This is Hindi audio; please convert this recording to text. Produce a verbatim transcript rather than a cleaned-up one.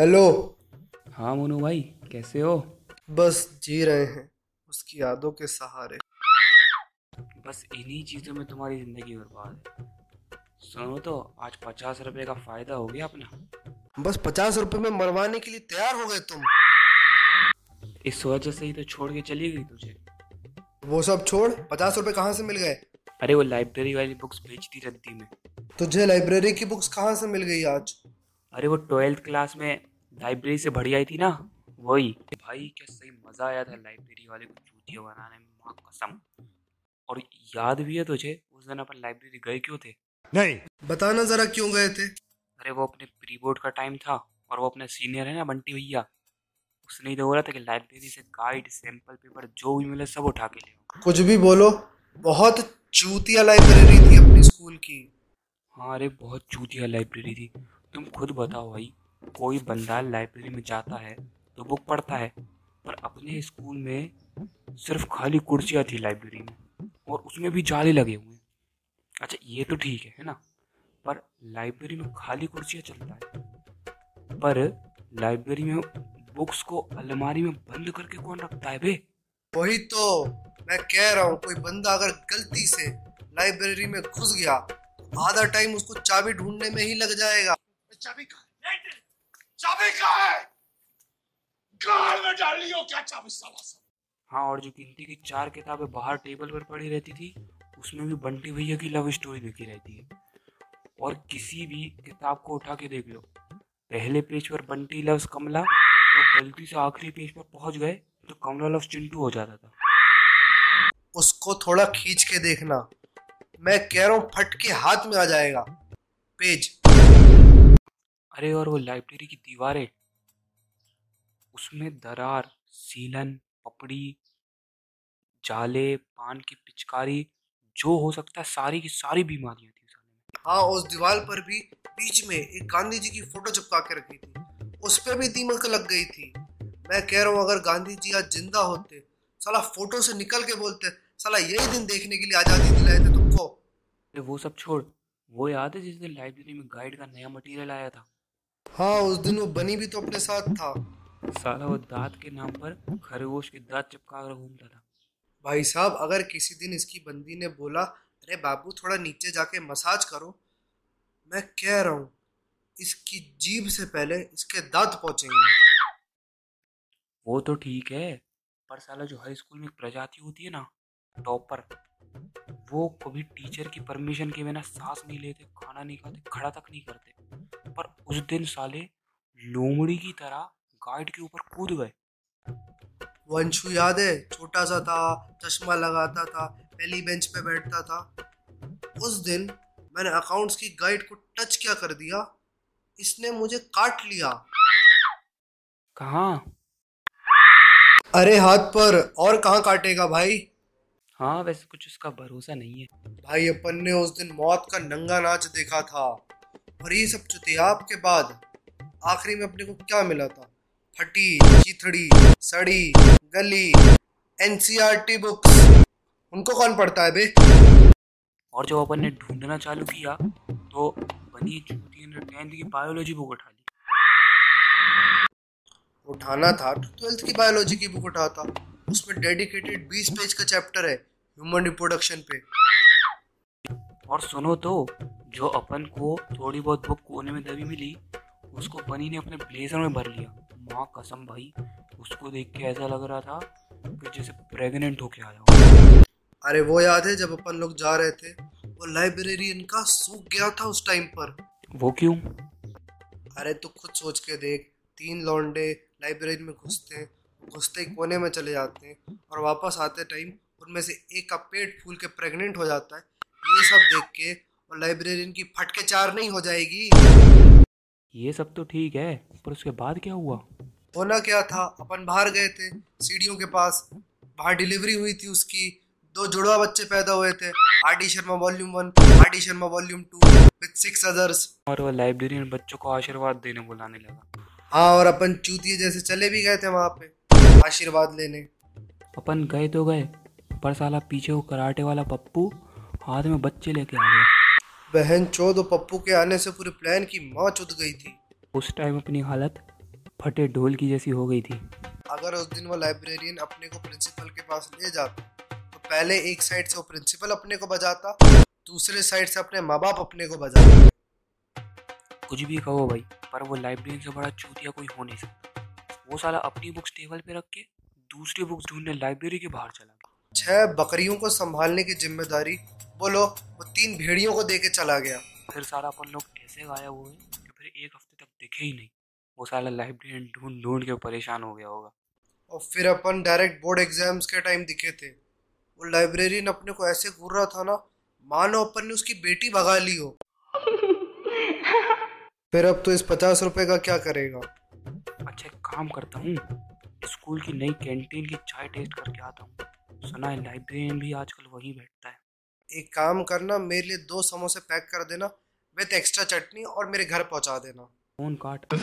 हेलो। हाँ मोनू भाई, कैसे हो? बस जी रहे हैं उसकी यादों के सहारे। बस इन्हीं चीज़ों में तुम्हारी ज़िंदगी बर्बाद है। सुनो तो, आज पचास रुपए का फायदा हो गया अपना। बस पचास रुपए में मरवाने के लिए तैयार हो गए तुम। इस वजह से ही तो छोड़ के चली गई तुझे। वो सब छोड़, पचास रुपए कहाँ से मिल गए? अरे वो लाइब्रेरी वाली बुक्स बेचती रद्दी में। तुझे लाइब्रेरी की बुक्स कहाँ से मिल गई आज? अरे वो ट्वेल्थ क्लास में लाइब्रेरी से भरी आई थी ना, वही। भाई क्या सही मजा आया था लाइब्रेरी वाले को चूतिया बनाने में, माँ कसम। और याद भी है तुझे उस दिन अपन लाइब्रेरी गए क्यों थे? नहीं बताना जरा, क्यों गए थे? अरे वो अपने प्री बोर्ड का टाइम था और वो अपने सीनियर है ना बंटी भैया, उसने तो बोला था कि लाइब्रेरी से गाइड, सैंपल पेपर जो भी मिले सब उठा के ले। कुछ भी बोलो, बहुत चूतिया लाइब्रेरी थी अपने स्कूल की। हाँ अरे बहुत चूतिया लाइब्रेरी थी। तुम खुद बताओ भाई, कोई बंदा लाइब्रेरी में जाता है तो बुक पढ़ता है, पर अपने स्कूल में सिर्फ खाली कुर्सियाँ थी लाइब्रेरी में, और उसमें भी जाले लगे हुए। अच्छा ये तो ठीक है, है ना, पर लाइब्रेरी में खाली कुर्सियाँ चलता है, पर लाइब्रेरी में बुक्स को अलमारी में बंद करके कौन रखता है बे? वही तो मैं कह रहा हूँ, कोई बंदा अगर गलती से लाइब्रेरी में घुस गया आधा टाइम उसको चाबी ढूंढने में ही लग जाएगा। चाबी कहाँ है? चाबी कहाँ है? कार में डाल लियो क्या चाबी साला सब? हाँ, और जो गिनती की चार किताबें बाहर टेबल पर पड़ी रहती थी उसमें भी बंटी भैया की लव स्टोरी लिखी रहती है। और किसी भी किताब को उठा के देख लो, पहले पेज पर बंटी लव्स कमला, और गलती से आखिरी पेज पर पहुंच गए तो कमला लव्स चिंटू हो जाता था। उसको थोड़ा खींच के देखना, मैं कह रहा हूँ फट के हाथ में आ जाएगा पेज। अरे और वो लाइब्रेरी की दीवारें, उसमें दरार, सीलन, पपड़ी, जाले, पान की पिचकारी, जो हो सकता है सारी की सारी बीमारियां थी। हाँ, उस दीवार पर भी बीच में एक गांधी जी की फोटो चिपका के रखी थी, उस पर भी दीमक लग गई थी। मैं कह रहा हूँ अगर गांधी जी आज जिंदा होते, साला फोटो से निकल के बोलते साला यही दिन देखने के लिए आजादी दिलाए थे तुमको। वो सब छोड़, वो याद है जिस दिन लाइब्रेरी में गाइड का नया मटेरियल आया था? हाँ, उस दिन वो बनी भी तो अपने साथ था। साला वो दांत के नाम पर खरगोश के दांत चिपका कर घूमता था। भाई साहब अगर किसी दिन इसकी बंदी ने बोला अरे बाबू थोड़ा नीचे जाके मसाज करो, मैं कह रहा हूँ इसकी जीभ से पहले इसके दांत पहुँचेंगे। वो तो ठीक है, पर साला जो हाई स्कूल में प्रजाति होती है ना टॉपर, वो कभी टीचर की परमिशन के बिना सांस नहीं लेते, खाना नहीं खाते, खड़ा तक नहीं करते, पर उस दिन साले लोमड़ी की तरह गार्ड के ऊपर कूद गए। वंशु याद है, छोटा सा था, चश्मा लगाता था, पहली बेंच पे बैठता था। उस दिन मैंने अकाउंट्स की गाइड को टच क्या कर दिया, इसने मुझे काट लिया। कहाँ? अरे हाथ पर, और कहाँ काटेगा भाई। हाँ वैसे कुछ उसका भरोसा नहीं है भाई। अपन ने उस दिन मौत का नंगा नाच देखा था, और ये सब चुतियाब के बाद आखिरी में अपने को क्या मिला था? फटी, चिथड़ी, सड़ी, गली, एनसीईआरटी बुक्स। उनको कौन पढ़ता है बे? और जब अपन ने ढूंढना चालू किया तो बनी चूती ने टेंथ की बायोलॉजी बुक उठा ली। उठाना था तो ट्वेल्थ की बायोलॉजी की बुक उठाता, उसमें डेडिकेटेड बीस पेज का चैप्टर है ह्यूमन रिप्रोडक्शन पे। और सुनो तो, जो अपन को थोड़ी बहुत बुक कोने में दबी मिली उसको बनी ने अपने ब्लेजर में भर लिया। माँ कसम भाई, उसको देख के ऐसा लग रहा था कि जैसे प्रेग्नेंट होके आ जाओ। अरे वो याद है जब अपन लोग जा रहे थे वो लाइब्रेरियन का सूख गया था उस टाइम पर? वो क्यों? अरे तू खुद सोच के देख, तीन लौंडे लाइब्रेरी में घुसते घुसते कोने में चले जाते हैं, और वापस आते टाइम उनमें से एक का पेट फूल के प्रेग्नेंट हो जाता है। ये सब देख के और लाइब्रेरियन की फटके चार नहीं हो जाएगी? ये सब तो ठीक है, पर उसके बाद क्या हुआ? होना क्या था, अपन बाहर गए थे सीढ़ियों के पास, वहाँ डिलीवरी हुई थी उसकी, दो जुड़वा बच्चे पैदा हुए थे, RD Sharma volume one, RD Sharma volume two with six others. और वो लाइब्रेरियन बच्चों को आशीर्वाद देने बुलाने लगा। हाँ, और अपन चूतिए जैसे चले भी गए थे वहाँ पे आशीर्वाद लेने। अपन गए तो गए, पर साला पीछे वो कराटे वाला पप्पू हाथ में बच्चे लेके आ गया। बहन चोद, पप्पू के आने से पूरे प्लान की माँ चुद गई थी। उस टाइम अपनी हालत फटे ढोल की जैसी हो गई थी। अगर उस दिन वो लाइब्रेरियन अपने को प्रिंसिपल के पास ले जाता तो पहले एक साइड से वो प्रिंसिपल अपने को बजाता, दूसरे साइड से अपने माँ बाप अपने को बजाता। कुछ भी कहो भाई, पर वो लाइब्रेरियन से बड़ा चूतिया कोई हो नहीं सकता। वो साला अपनी बुक्स टेबल पे रख के दूसरी बुक्स ढूंढने लाइब्रेरी के बाहर चला गया। छह बकरियों को संभालने की जिम्मेदारी बोलो वो तीन भेड़ियों को देके चला गया। फिर सारा अपन लोग ऐसे गायब हुए कि फिर एक हफ्ते तक दिखे ही नहीं। वो साला लाइब्रेरियन ढूंढ ढूंढ के परेशान हो गया होगा। और फिर अपन डायरेक्ट बोर्ड एग्जाम्स के टाइम दिखे थे। वो लाइब्रेरियन अपने को ऐसे घूर रहा था ना मानो अपन ने उसकी बेटी भगा ली हो। फिर अब तो इस पचास रुपए का क्या करेगा। अच्छा काम करता हूँ, स्कूल की नई कैंटीन की चाय टेस्ट करके आता हूँ। सुना है लाइब्रेरियन भी आजकल वहीं बैठता है। एक काम करना, मेरे लिए दो समोसे पैक कर देना विद एक्स्ट्रा चटनी और मेरे घर पहुँचा देना। फोन काट।